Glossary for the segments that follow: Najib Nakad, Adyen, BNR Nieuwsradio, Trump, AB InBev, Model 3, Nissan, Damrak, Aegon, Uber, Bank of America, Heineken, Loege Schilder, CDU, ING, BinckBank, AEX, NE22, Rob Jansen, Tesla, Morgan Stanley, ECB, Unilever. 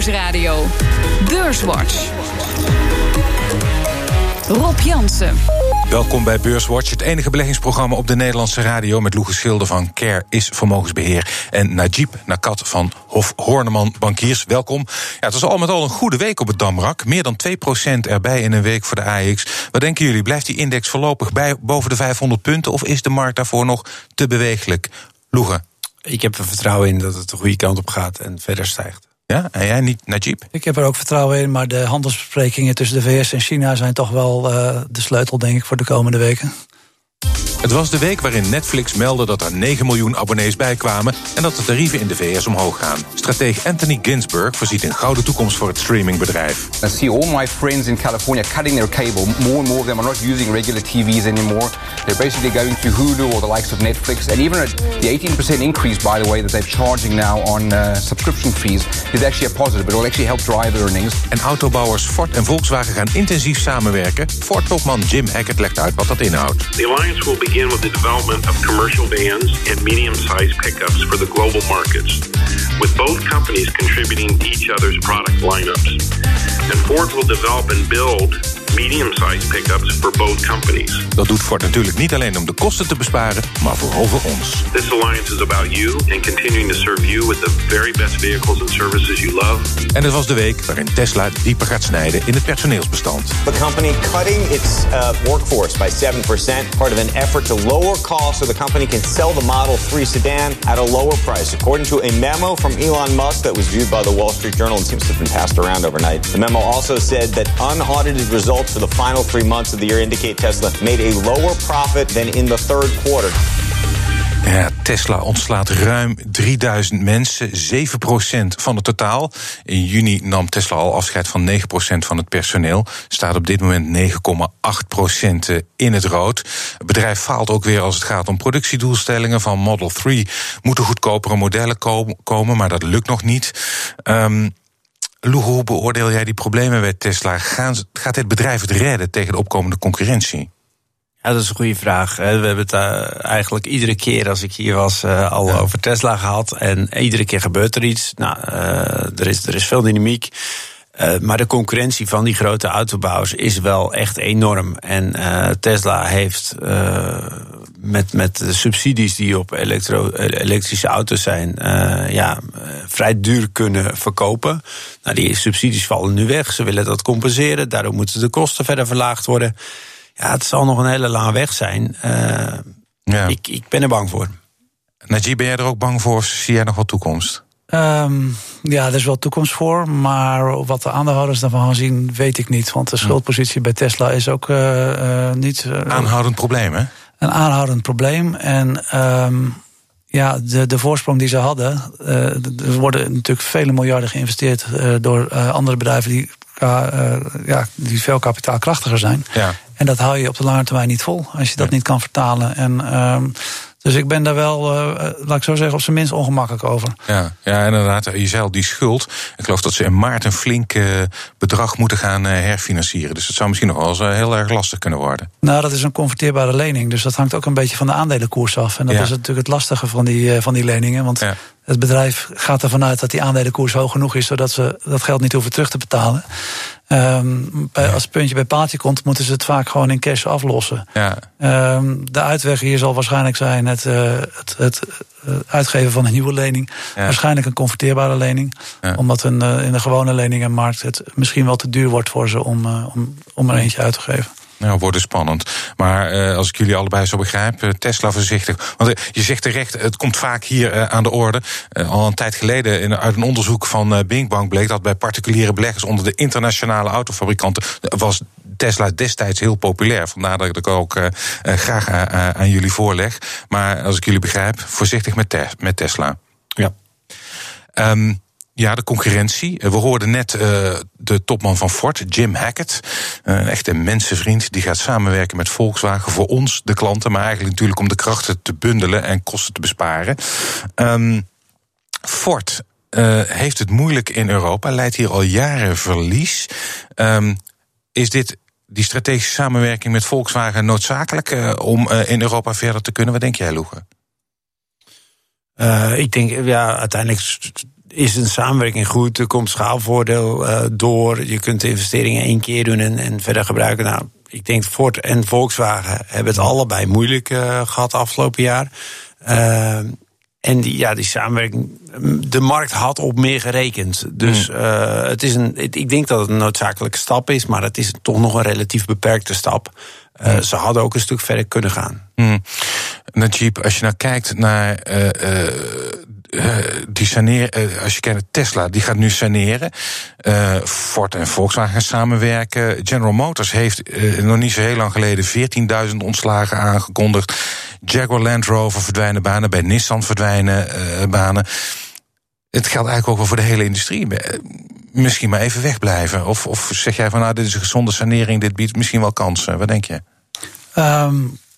Beursradio. Beurswatch. Rob Jansen. Welkom bij Beurswatch, het enige beleggingsprogramma op de Nederlandse radio met Loege Schilder van Care is Vermogensbeheer en Najib Nakad van Hof Hoorneman Bankiers. Welkom. Ja, het was al met al een goede week op het Damrak. Meer dan 2% erbij in een week voor de AEX. Wat denken jullie, blijft die index voorlopig boven de 500 punten of is de markt daarvoor nog te beweeglijk? Loege? Ik heb er vertrouwen in dat het de goede kant op gaat en verder stijgt. Ja, en jij niet, Najib? Ik heb er ook vertrouwen in, maar de handelsbesprekingen tussen de VS en China zijn toch wel de sleutel, denk ik, voor de komende weken. Het was de week waarin Netflix meldde dat er 9 miljoen abonnees bijkwamen en dat de tarieven in de VS omhoog gaan. Strateeg Anthony Ginsburg voorziet een gouden toekomst voor het streamingbedrijf. I see all my friends in California cutting their cable. More and more of them are not using regular TVs anymore. They're basically going to Hulu or the likes of Netflix. And even the 18% increase, by the way, that they're charging now on subscription fees is actually a positive. It will actually help drive earnings. En autobouwers Ford en Volkswagen gaan intensief samenwerken. Ford-topman Jim Hackett legt uit wat dat inhoudt. Begin with the development of commercial vans and medium-sized pickups for the global markets, with both companies contributing to each other's product lineups. And Ford will develop and build medium-sized pickups for both companies. Dat doet Ford natuurlijk niet alleen om de kosten te besparen, maar vooral voor ons. This alliance is about you and continuing to serve you with the very best vehicles and services you love. En het was de week waarin Tesla dieper gaat snijden in het personeelsbestand. The company cutting its workforce by 7%, part of an effort to lower costs so the company can sell the Model 3 sedan at a lower price. According to a memo from Elon Musk that was viewed by the Wall Street Journal and seems to have been passed around overnight. The memo also said that unaudited results for the final 3 months of the year indicate Tesla made a lower profit than in the third quarter. Ja, Tesla ontslaat ruim 3000 mensen, 7% van het totaal. In juni nam Tesla al afscheid van 9% van het personeel. Staat op dit moment 9,8% in het rood. Het bedrijf faalt ook weer als het gaat om productiedoelstellingen van Model 3. Moeten goedkopere modellen komen, maar dat lukt nog niet. Loege, hoe beoordeel jij die problemen bij Tesla? Gaat dit bedrijf het redden tegen de opkomende concurrentie? Ja, dat is een goede vraag. We hebben het eigenlijk iedere keer als ik hier was al over Tesla gehad. En iedere keer gebeurt er iets. Nou, er is veel dynamiek. Maar de concurrentie van die grote autobouwers is wel echt enorm. En Tesla heeft met de subsidies die op elektrische auto's zijn, vrij duur kunnen verkopen. Nou, die subsidies vallen nu weg. Ze willen dat compenseren. Daardoor moeten de kosten verder verlaagd worden. Ja, het zal nog een hele lange weg zijn. Ik ben er bang voor. Najib, ben jij er ook bang voor? Zie jij nog wel toekomst? Er is wel toekomst voor, maar wat de aandeelhouders daarvan gaan zien, weet ik niet. Want de schuldpositie bij Tesla is ook niet... Aanhoudend probleem, hè? Een aanhoudend probleem. En de voorsprong die ze hadden... er worden natuurlijk vele miljarden geïnvesteerd door andere bedrijven die veel kapitaalkrachtiger zijn. Ja. En dat hou je op de lange termijn niet vol, als je dat niet kan vertalen. En... Dus ik ben daar wel, laat ik zo zeggen, op zijn minst ongemakkelijk over. Ja, inderdaad. Je zei al, die schuld. Ik geloof dat ze in maart een flink bedrag moeten gaan herfinancieren. Dus dat zou misschien nog wel eens heel erg lastig kunnen worden. Nou, dat is een converteerbare lening. Dus dat hangt ook een beetje van de aandelenkoers af. En dat is natuurlijk het lastige van die leningen. Want het bedrijf gaat ervan uit dat die aandelenkoers hoog genoeg is, zodat ze dat geld niet hoeven terug te betalen. Als het puntje bij paaltje komt, moeten ze het vaak gewoon in cash aflossen. Ja. De uitweg hier zal waarschijnlijk zijn het uitgeven van een nieuwe lening. Ja. Waarschijnlijk een converteerbare lening. Ja. Omdat in de gewone leningenmarkt het misschien wel te duur wordt voor ze om er eentje uit te geven. Nou, wordt het spannend. Maar als ik jullie allebei zo begrijp, Tesla voorzichtig. Want je zegt terecht, het komt vaak hier aan de orde. Al een tijd geleden uit een onderzoek van BinckBank bleek dat bij particuliere beleggers onder de internationale autofabrikanten was Tesla destijds heel populair. Vandaar dat ik het ook graag aan jullie voorleg. Maar als ik jullie begrijp, voorzichtig met Tesla. Ja. Ja, de concurrentie. We hoorden net de topman van Ford, Jim Hackett. Een echte mensenvriend. Die gaat samenwerken met Volkswagen voor ons, de klanten. Maar eigenlijk natuurlijk om de krachten te bundelen en kosten te besparen. Ford heeft het moeilijk in Europa. Leidt hier al jaren verlies. Is dit die strategische samenwerking met Volkswagen noodzakelijk om in Europa verder te kunnen? Wat denk jij, Loege? Ik denk, uiteindelijk is een samenwerking goed, er komt schaalvoordeel door. Je kunt de investeringen één keer doen en verder gebruiken. Nou, ik denk Ford en Volkswagen hebben het allebei moeilijk gehad afgelopen jaar. En die samenwerking, de markt had op meer gerekend. Dus het is ik denk dat het een noodzakelijke stap is, maar het is toch nog een relatief beperkte stap. Ze hadden ook een stuk verder kunnen gaan. Najib, als je nou kijkt naar als je kijkt naar Tesla, die gaat nu saneren. Ford en Volkswagen gaan samenwerken. General Motors heeft nog niet zo heel lang geleden 14.000 ontslagen aangekondigd. Jaguar Land Rover verdwijnen banen. Bij Nissan verdwijnen banen. Het geldt eigenlijk ook wel voor de hele industrie. Misschien maar even wegblijven. Of zeg jij van, nou, dit is een gezonde sanering. Dit biedt misschien wel kansen. Wat denk je?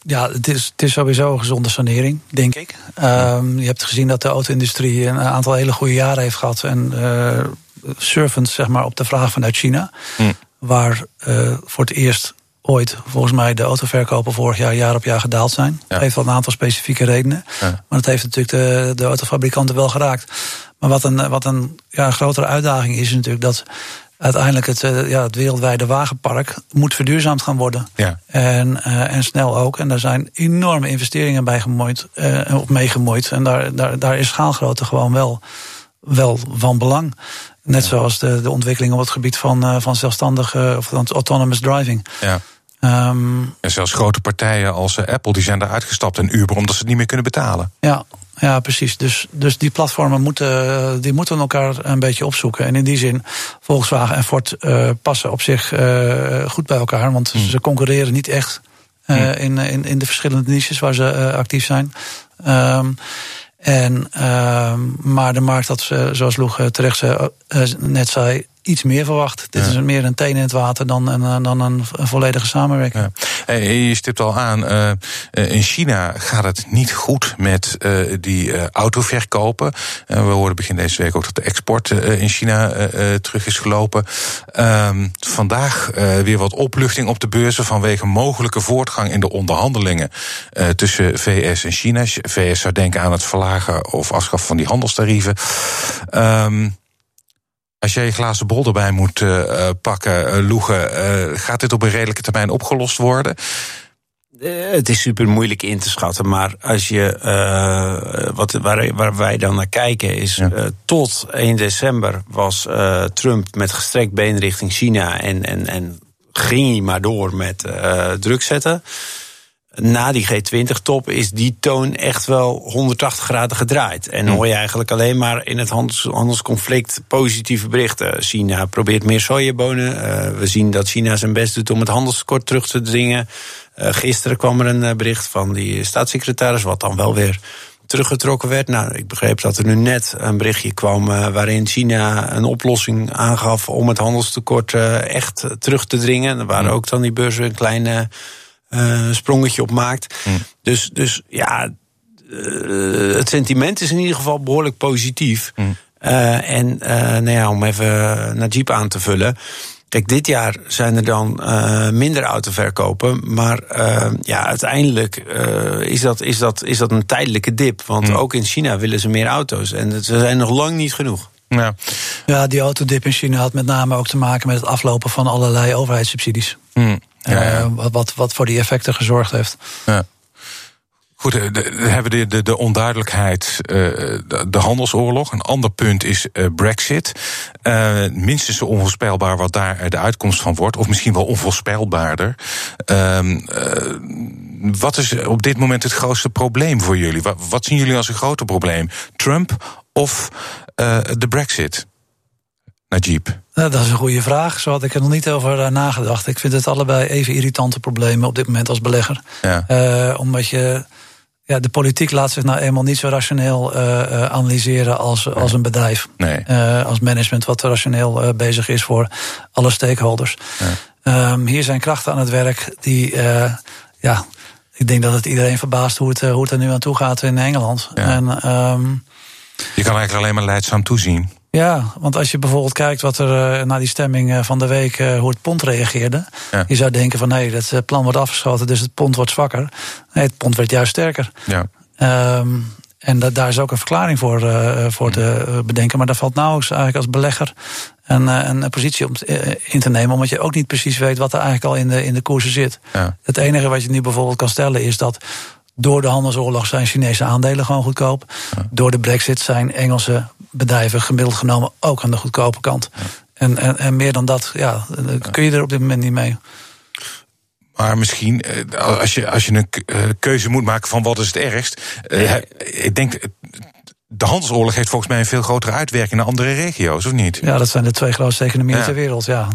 Het is sowieso een gezonde sanering, denk ik. Je hebt gezien dat de auto-industrie een aantal hele goede jaren heeft gehad. En surfend, zeg maar, op de vraag vanuit China. Waar voor het eerst ooit, volgens mij, de autoverkopen vorig jaar op jaar gedaald zijn. Ja. Dat heeft wel een aantal specifieke redenen. Ja. Maar dat heeft natuurlijk de autofabrikanten wel geraakt. Maar wat een grotere uitdaging is natuurlijk dat uiteindelijk het wereldwijde wagenpark moet verduurzaamd gaan worden. Ja. En snel ook. En daar zijn enorme investeringen bij meegemoeid. En daar is schaalgrootte gewoon wel van belang. Net zoals de ontwikkeling op het gebied van zelfstandige of autonomous driving. Ja. En zelfs grote partijen als Apple die zijn daar uitgestapt en Uber omdat ze het niet meer kunnen betalen. Ja, precies. Dus die platformen moeten elkaar een beetje opzoeken. En in die zin, Volkswagen en Ford passen op zich goed bij elkaar. Want ze concurreren niet echt in de verschillende niches waar ze actief zijn. Maar de markt had, zoals Loege terecht net zei, iets meer verwacht. Dit is meer een teen in het water dan een volledige samenwerking. Ja. Hey, je stipt al aan, in China gaat het niet goed met die autoverkopen. We hoorden begin deze week ook dat de export in China terug is gelopen. Vandaag weer wat opluchting op de beurzen vanwege mogelijke voortgang in de onderhandelingen tussen VS en China. VS zou denken aan het verlagen of afschaffen van die handelstarieven. Als jij je glazen bol erbij moet pakken, Loege, gaat dit op een redelijke termijn opgelost worden? Het is super moeilijk in te schatten, maar als je waar wij dan naar kijken is, tot 1 december was Trump met gestrekt been richting China en ging hij maar door met druk zetten. Na die G20-top is die toon echt wel 180 graden gedraaid. En hoor je eigenlijk alleen maar in het handelsconflict positieve berichten. China probeert meer sojabonen. We zien dat China zijn best doet om het handelstekort terug te dringen. Gisteren kwam er een bericht van die staatssecretaris, wat dan wel weer teruggetrokken werd. Nou, ik begreep dat er nu net een berichtje kwam waarin China een oplossing aangaf om het handelstekort echt terug te dringen. Er waren ook dan die beurzen een kleine sprongetje op maakt. Dus het sentiment is in ieder geval behoorlijk positief. Om even Najib aan te vullen. Kijk, dit jaar zijn er dan minder autoverkopen. Maar uiteindelijk is dat een tijdelijke dip. Want ook in China willen ze meer auto's. En ze zijn nog lang niet genoeg. Ja, die autodip in China had met name ook te maken met het aflopen van allerlei overheidssubsidies. Wat voor die effecten gezorgd heeft. Ja. Goed, hebben de onduidelijkheid, de handelsoorlog. Een ander punt is Brexit. Minstens zo onvoorspelbaar wat daar de uitkomst van wordt. Of misschien wel onvoorspelbaarder. Wat is op dit moment het grootste probleem voor jullie? Wat zien jullie als een groter probleem? Trump of de Brexit? Najib? Dat is een goede vraag. Zo had ik er nog niet over nagedacht. Ik vind het allebei even irritante problemen op dit moment als belegger. Ja. Omdat de politiek laat zich nou eenmaal niet zo rationeel analyseren als een bedrijf. Nee. Als management wat rationeel bezig is voor alle stakeholders. Ja. Hier zijn krachten aan het werk die... ik denk dat het iedereen verbaast hoe het er nu aan toe gaat in Engeland. Ja. En, je kan eigenlijk alleen maar lijdzaam toezien. Ja, want als je bijvoorbeeld kijkt wat er na die stemming van de week, hoe het pond reageerde. Ja. Je zou denken van dat plan wordt afgeschoten, dus het pond wordt zwakker. Nee, het pond werd juist sterker. Ja. En daar is ook een verklaring voor te bedenken. Maar daar valt nauwelijks eigenlijk als belegger een positie om in te nemen. Omdat je ook niet precies weet wat er eigenlijk al in de koersen zit. Ja. Het enige wat je nu bijvoorbeeld kan stellen is dat door de handelsoorlog zijn Chinese aandelen gewoon goedkoop. Ja. Door de Brexit zijn Engelse bedrijven gemiddeld genomen ook aan de goedkope kant. Ja. En meer dan dat kun je er op dit moment niet mee. Maar misschien, als je een keuze moet maken van wat is het ergst. Ik denk, de handelsoorlog heeft volgens mij een veel grotere uitwerking naar andere regio's, of niet? Ja, dat zijn de twee grootste economieën ter wereld. Ja,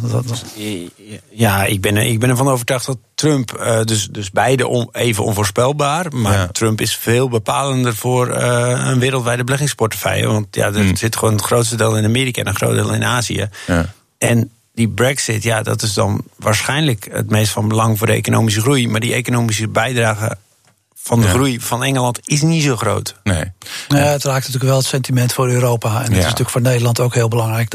ja ik ben ervan overtuigd dat Trump, dus beide even onvoorspelbaar. Maar Trump is veel bepalender voor een wereldwijde beleggingsportefeuille. Want zit gewoon het grootste deel in Amerika en een groot deel in Azië. Ja. En die Brexit, dat is dan waarschijnlijk het meest van belang voor de economische groei. Maar die economische bijdrage van de groei van Engeland is niet zo groot. Nee. Het raakt natuurlijk wel het sentiment voor Europa. En het is natuurlijk voor Nederland ook heel belangrijk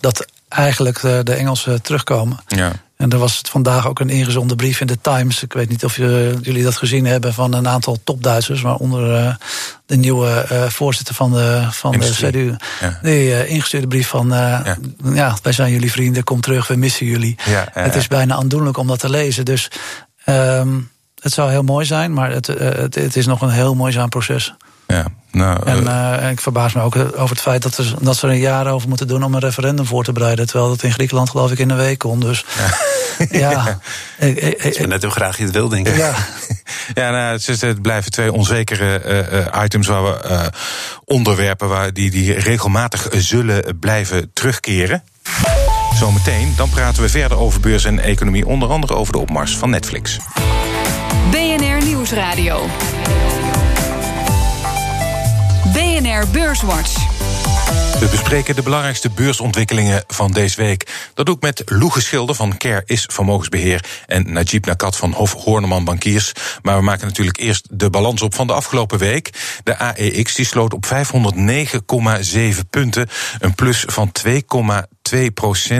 dat eigenlijk de Engelsen terugkomen. Ja. En er was vandaag ook een ingezonden brief in de Times. Ik weet niet of jullie dat gezien hebben van een aantal topduitsers. Waaronder de nieuwe voorzitter van de CDU. Ja. Die ingestuurde brief van wij zijn jullie vrienden, kom terug, we missen jullie. Ja, het is bijna aandoenlijk om dat te lezen. Dus het zou heel mooi zijn, maar het is nog een heel moeizaam proces. Ja, en ik verbaas me ook over het feit dat ze er een jaar over moeten doen om een referendum voor te bereiden. Terwijl dat in Griekenland geloof ik in een week kon. Dus het is maar net hoe graag je het wil, denk ik. Ja, het blijven twee onzekere items onderwerpen die regelmatig zullen blijven terugkeren. Zometeen, dan praten we verder over beurs en economie. Onder andere over de opmars van Netflix. BNR Nieuwsradio. BNR Beurswatch. We bespreken de belangrijkste beursontwikkelingen van deze week. Dat doe ik met Loege Schilder van Care is Vermogensbeheer en Najib Nakad van Hof Hoorneman Bankiers. Maar we maken natuurlijk eerst de balans op van de afgelopen week. De AEX die sloot op 509,7 punten. Een plus van 2,2%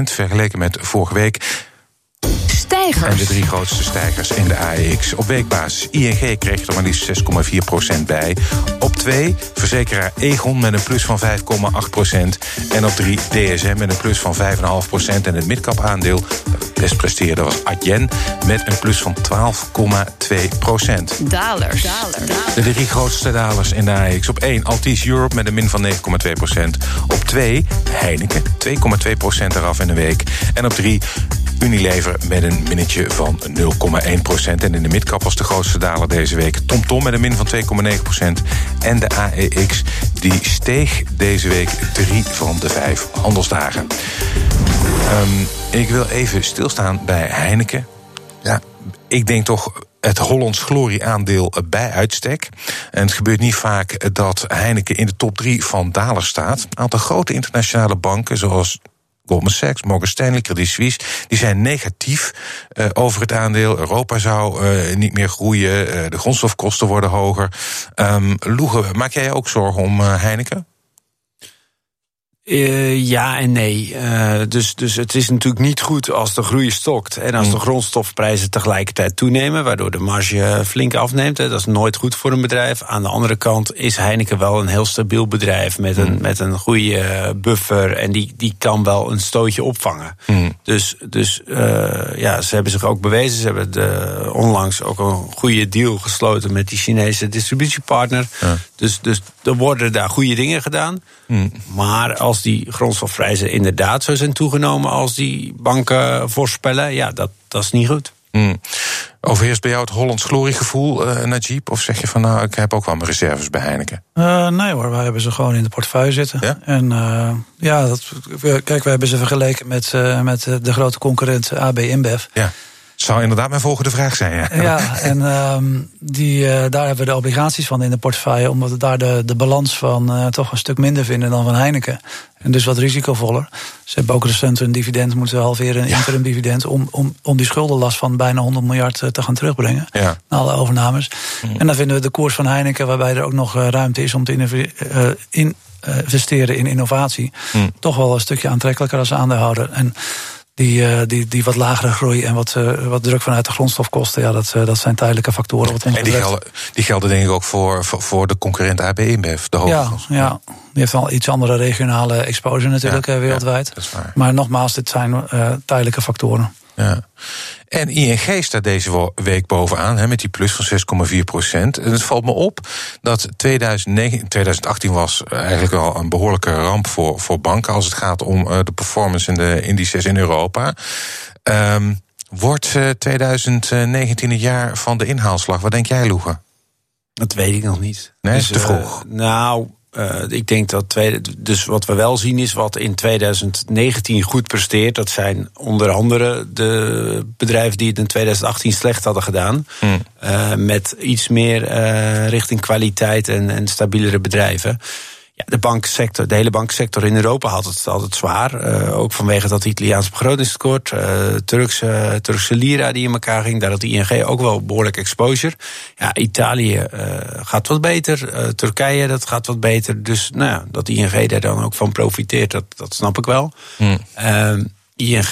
vergeleken met vorige week. Stijgers. En de drie grootste stijgers in de AEX. Op weekbasis ING kreeg er maar liefst 6,4% bij. Op 2 verzekeraar Aegon met een plus van 5,8%. En op 3 DSM met een plus van 5,5%. En het midcap aandeel dat best presteerde was Adyen met een plus van 12,2%. Dalers. De drie grootste dalers in de AEX. Op 1 Altice Europe met een min van 9,2%. Op 2 Heineken 2,2% eraf in een week. En op 3 Unilever met een minnetje van 0,1%. En in de midcap was de grootste daler deze week TomTom met een min van 2,9%. En de AEX die steeg deze week 3 van de 5 handelsdagen. Ik wil even stilstaan bij Heineken. Ja, ik denk toch het Hollands glorie-aandeel bij uitstek. En het gebeurt niet vaak dat Heineken in de top 3 van dalers staat. Een aantal grote internationale banken zoals Goldman Sachs, Morgan Stanley, Credit Suisse, die zijn negatief over het aandeel. Europa zou niet meer groeien, de grondstofkosten worden hoger. Loege, maak jij ook zorgen om Heineken? Ja en nee. Dus het is natuurlijk niet goed als de groei stokt en als de grondstofprijzen tegelijkertijd toenemen, waardoor de marge flink afneemt. Hè. Dat is nooit goed voor een bedrijf. Aan de andere kant is Heineken wel een heel stabiel bedrijf met een goede buffer en die kan wel een stootje opvangen. Dus ze hebben zich ook bewezen. Ze hebben onlangs ook een goede deal gesloten met die Chinese distributiepartner. Ja. Dus er worden daar goede dingen gedaan. Maar als die grondstofprijzen inderdaad zo zijn toegenomen als die banken voorspellen, dat is niet goed. Overheerst bij jou het Hollands gloriegevoel, Najib? Of zeg je van, ik heb ook wel mijn reserves bij Heineken? Nee hoor, wij hebben ze gewoon in de portefeuille zitten. Ja? En wij hebben ze vergeleken met de grote concurrent AB InBev. Ja. Zou inderdaad mijn volgende vraag zijn. Ja, daar hebben we de obligaties van in de portefeuille, omdat we daar de balans van toch een stuk minder vinden dan van Heineken. En dus wat risicovoller. Ze hebben ook recent hun dividend moeten halveren, een interim dividend, om die schuldenlast van bijna 100 miljard te gaan terugbrengen. Ja. Na alle overnames. En dan vinden we de koers van Heineken, waarbij er ook nog ruimte is om te investeren in innovatie, toch wel een stukje aantrekkelijker als aandeelhouder. En die wat lagere groei en wat druk vanuit de grondstofkosten, ja, dat zijn tijdelijke factoren. Wat ons en die gelden denk ik ook voor de concurrent AB InBev, de hoofdgrond. Ja, die heeft wel iets andere regionale exposure natuurlijk wereldwijd. Ja, maar nogmaals, dit zijn tijdelijke factoren. Ja. En ING staat deze week bovenaan met die plus van 6,4%. En het valt me op dat 2018 was eigenlijk wel een behoorlijke ramp voor banken als het gaat om de performance in de indices in Europa. Wordt 2019 het jaar van de inhaalslag? Wat denk jij, Loege? Dat weet ik nog niet. Nee, is te vroeg. Ik denk dat dus wat we wel zien is wat in 2019 goed presteert. Dat zijn onder andere de bedrijven die het in 2018 slecht hadden gedaan. Met iets meer richting kwaliteit en stabielere bedrijven. Ja, de hele banksector in Europa had het altijd zwaar. Ook vanwege dat Italiaanse begrotingstekort. Turkse lira die in elkaar ging. Daar had de ING ook wel behoorlijk exposure. Ja, Italië gaat wat beter. Turkije, dat gaat wat beter. Dus dat de ING daar dan ook van profiteert, dat snap ik wel. ING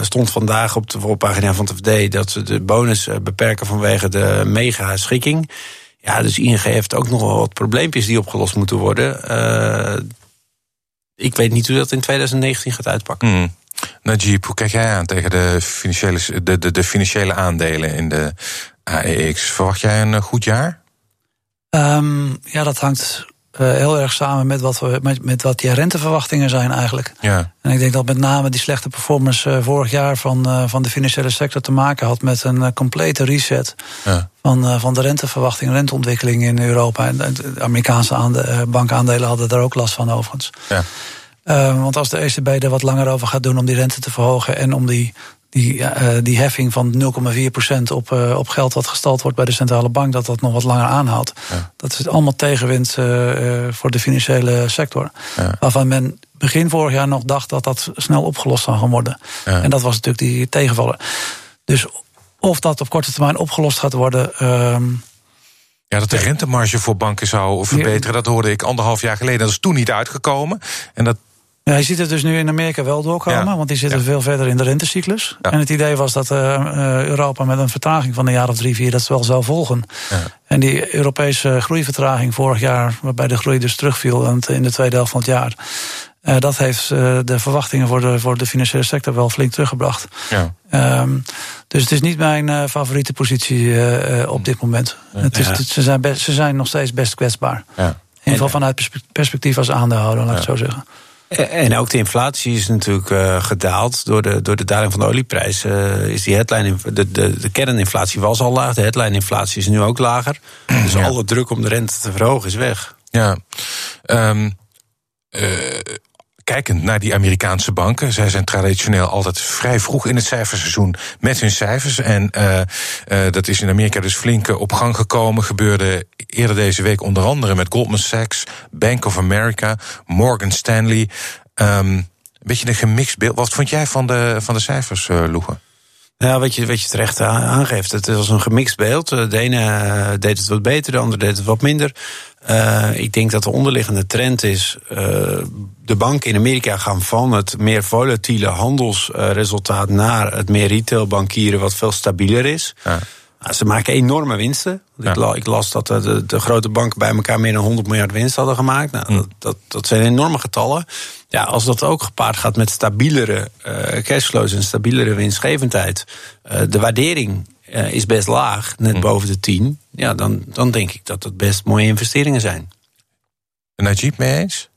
stond vandaag op de voorpagina van de FD dat ze de bonus beperken vanwege de mega-schikking. Ja, dus ING heeft ook nog wel wat probleempjes die opgelost moeten worden. Ik weet niet hoe dat in 2019 gaat uitpakken. Najib, hoe kijk jij aan tegen de financiële aandelen in de AEX? Verwacht jij een goed jaar? Dat hangt heel erg samen met wat die renteverwachtingen zijn eigenlijk. Ja. En ik denk dat met name die slechte performance vorig jaar van de financiële sector te maken had met een complete reset van de renteontwikkeling in Europa. En de Amerikaanse bankaandelen hadden daar ook last van overigens. Ja. Want als de ECB er wat langer over gaat doen om die rente te verhogen en om die heffing van 0,4% op geld wat gestald wordt bij de centrale bank, dat nog wat langer aanhoudt. Ja. Dat is allemaal tegenwind voor de financiële sector. Ja. Waarvan men begin vorig jaar nog dacht dat snel opgelost zou gaan worden. Ja. En dat was natuurlijk die tegenvaller. Dus of dat op korte termijn opgelost gaat worden. Dat de rentemarge voor banken zou verbeteren, dat hoorde ik 1,5 jaar geleden. Dat is toen niet uitgekomen. En dat... Ja, je ziet het dus nu in Amerika wel doorkomen, want die zitten veel verder in de rentecyclus. Ja. En het idee was dat Europa met een vertraging van een jaar of 3-4 dat wel zou volgen. Ja. En die Europese groeivertraging vorig jaar, waarbij de groei dus terugviel in de tweede helft van het jaar, dat heeft de verwachtingen voor de financiële sector wel flink teruggebracht. Ja. Dus het is niet mijn favoriete positie op dit moment. Ja. Ze zijn nog steeds best kwetsbaar. Ja. In ieder geval vanuit perspectief als aandeelhouder, laat ik het zo zeggen. En ook de inflatie is natuurlijk gedaald door de daling van de olieprijs. Is die de kerninflatie was al laag, de headline-inflatie is nu ook lager. Dus alle druk om de rente te verhogen is weg. Ja. Kijkend naar die Amerikaanse banken, zij zijn traditioneel altijd vrij vroeg in het cijferseizoen met hun cijfers. En dat is in Amerika dus flink op gang gekomen. Gebeurde eerder deze week onder andere met Goldman Sachs, Bank of America, Morgan Stanley. Een beetje een gemixt beeld. Wat vond jij van de cijfers, Loege? Nou, wat je terecht aangeeft. Het was een gemixt beeld. De ene deed het wat beter, de ander deed het wat minder. Ik denk dat de onderliggende trend is, de banken in Amerika gaan van het meer volatiele handelsresultaat naar het meer retailbankieren wat veel stabieler is. Ja. Ze maken enorme winsten. Ik las dat de grote banken bij elkaar meer dan 100 miljard winst hadden gemaakt. Dat zijn enorme getallen. Ja, als dat ook gepaard gaat met stabielere cashflows en stabielere winstgevendheid. De waardering is best laag, net boven de 10. Ja, dan denk ik dat dat best mooie investeringen zijn. En Najib, mee eens?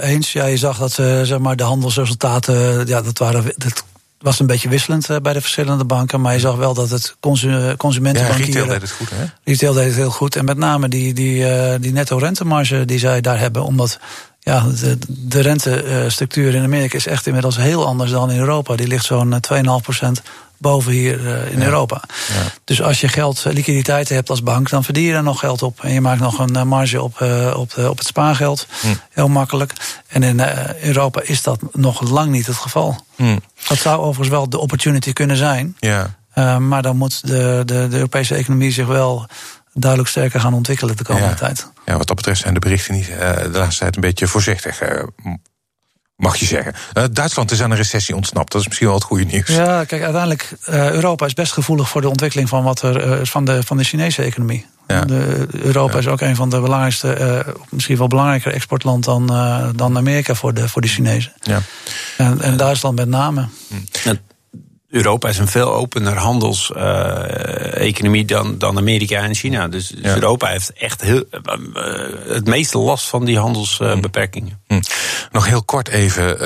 Eens, ja, je zag dat de handelsresultaten, was een beetje wisselend bij de verschillende banken, maar je zag wel dat het consumentenbankieren... Ja, retail deed het goed, hè? Retail deed het heel goed. En met name die netto-rentemarge die zij daar hebben, omdat de rentestructuur in Amerika is echt inmiddels heel anders dan in Europa. Die ligt zo'n 2,5% boven hier in Europa. Ja. Dus als je liquiditeiten hebt als bank, dan verdien je er nog geld op. En je maakt nog een marge op het spaargeld. Heel makkelijk. En in Europa is dat nog lang niet het geval. Dat zou overigens wel de opportunity kunnen zijn. Ja. Maar dan moet de Europese economie zich wel duidelijk sterker gaan ontwikkelen de komende tijd. Ja, wat dat betreft zijn de berichten de laatste tijd een beetje voorzichtig. Mag je zeggen. Duitsland is aan een recessie ontsnapt. Dat is misschien wel het goede nieuws. Ja, kijk, uiteindelijk, Europa is best gevoelig voor de ontwikkeling van wat er van de Chinese economie. Ja. Europa is ook een van de belangrijkste, misschien wel belangrijker exportland dan Amerika voor de Chinezen. Ja. En Duitsland met name. Ja. Europa is een veel opener handelseconomie dan Amerika en China. Dus Europa heeft echt het meeste last van die handelsbeperkingen. Nog heel kort even,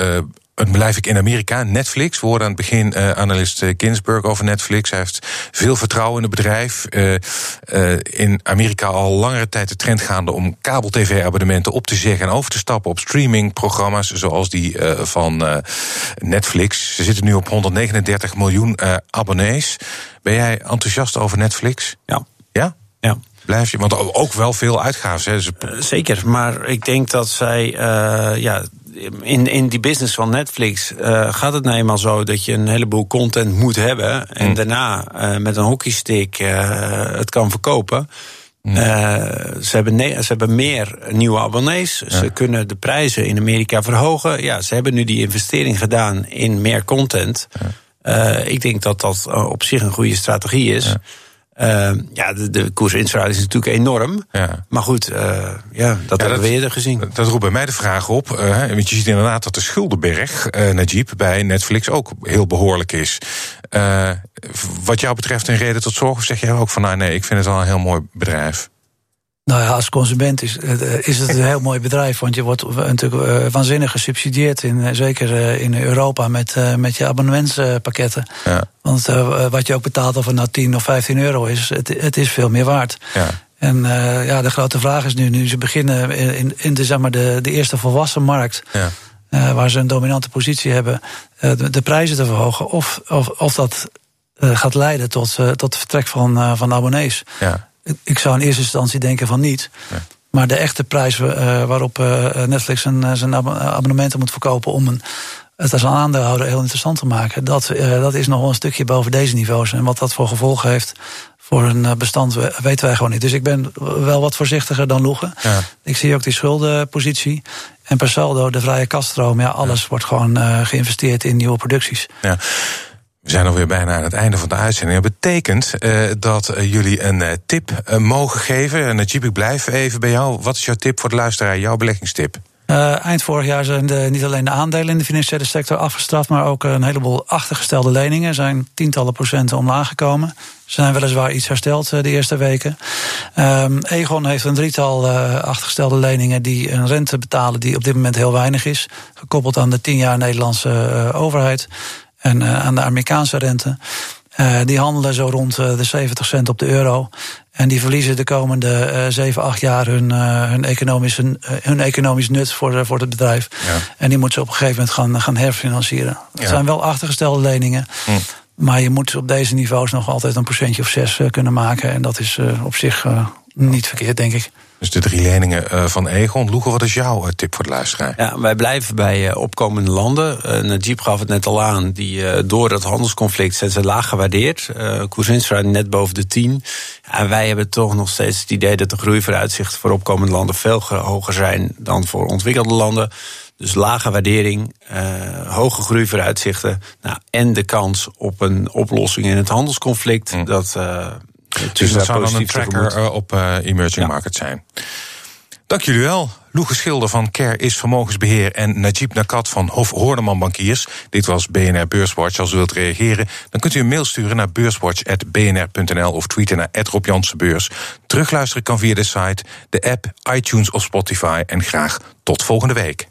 blijf ik in Amerika. Netflix, we hoorden aan het begin analist Ginsburg over Netflix. Hij heeft veel vertrouwen in het bedrijf. In Amerika al langere tijd de trend gaande om kabel-tv-abonnementen op te zeggen en over te stappen op streamingprogramma's zoals die van Netflix. Ze zitten nu op 139 miljoen abonnees. Ben jij enthousiast over Netflix? Ja. Ja? Ja. Blijf je? Want ook wel veel uitgaven. Hè? Zeker, maar ik denk dat zij... In die business van Netflix gaat het nou eenmaal zo dat je een heleboel content moet hebben. En daarna met een hockeystick het kan verkopen. Ze hebben meer nieuwe abonnees. Ja. Ze kunnen de prijzen in Amerika verhogen. Ja, ze hebben nu die investering gedaan in meer content. Ja. Ik denk dat dat op zich een goede strategie is. Ja. De koersinstructie is natuurlijk enorm. Ja. Maar goed, dat hebben we eerder gezien. Dat roept bij mij de vraag op. Want je ziet inderdaad dat de schuldenberg, Najib, bij Netflix ook heel behoorlijk is. Wat jou betreft een reden tot zorg? Of zeg jij ook van, ik vind het al een heel mooi bedrijf? Nou ja, als consument is het een heel mooi bedrijf. Want je wordt natuurlijk waanzinnig gesubsidieerd, zeker in Europa, met je abonnementspakketten. Ja. Want wat je ook betaalt, of het nou 10 of 15 euro is, het is veel meer waard. Ja. En de grote vraag is nu ze beginnen in de eerste volwassen markt... Ja. Waar ze een dominante positie hebben, de prijzen te verhogen. Of dat gaat leiden tot het vertrek van abonnees. Ja. Ik zou in eerste instantie denken van niet. Ja. Maar de echte prijs waarop Netflix zijn abonnementen moet verkopen om het als een aandeelhouder heel interessant te maken, dat is nog wel een stukje boven deze niveaus. En wat dat voor gevolgen heeft voor een bestand weten wij gewoon niet. Dus ik ben wel wat voorzichtiger dan Loege. Ja. Ik zie ook die schuldenpositie. En per saldo de vrije kaststroom. Ja, alles wordt gewoon geïnvesteerd in nieuwe producties. Ja. We zijn alweer bijna aan het einde van de uitzending. Dat betekent dat jullie een tip mogen geven. Najib, ik blijf even bij jou. Wat is jouw tip voor de luisteraar, jouw beleggingstip? Eind vorig jaar zijn niet alleen de aandelen in de financiële sector afgestraft, maar ook een heleboel achtergestelde leningen zijn tientallen procenten omlaag gekomen. Ze zijn weliswaar iets hersteld de eerste weken. Aegon heeft een drietal achtergestelde leningen die een rente betalen die op dit moment heel weinig is, gekoppeld aan de 10-jaar Nederlandse overheid. En aan de Amerikaanse rente. Die handelen zo rond de 70 cent op de euro. En die verliezen de komende 7, 8 jaar hun economisch nut voor het bedrijf. Ja. En die moeten ze op een gegeven moment gaan herfinancieren. Het zijn wel achtergestelde leningen. Maar je moet op deze niveaus nog altijd een procentje of 6 kunnen maken. En dat is op zich niet verkeerd, denk ik. Dus de 3 leningen van Aegon. Loege, wat is jouw tip voor de luisteraar? Ja, wij blijven bij opkomende landen. Najib gaf het net al aan. Die door het handelsconflict zijn ze laag gewaardeerd. Koersinstructie net boven de 10. En wij hebben toch nog steeds het idee dat de groeivooruitzichten voor opkomende landen veel hoger zijn dan voor ontwikkelde landen. Dus lage waardering, hoge groeivooruitzichten. En de kans op een oplossing in het handelsconflict. Dat... Dus dat zou dan een tracker op emerging markets zijn. Dank jullie wel. Loege Schilder van Care is Vermogensbeheer en Najib Nakad van Hof Hoorneman Bankiers. Dit was BNR Beurswatch. Als u wilt reageren, dan kunt u een mail sturen naar beurswatch@bnr.nl of tweeten naar @robjansenbeurs. Terugluisteren kan via de site, de app, iTunes of Spotify. En graag tot volgende week.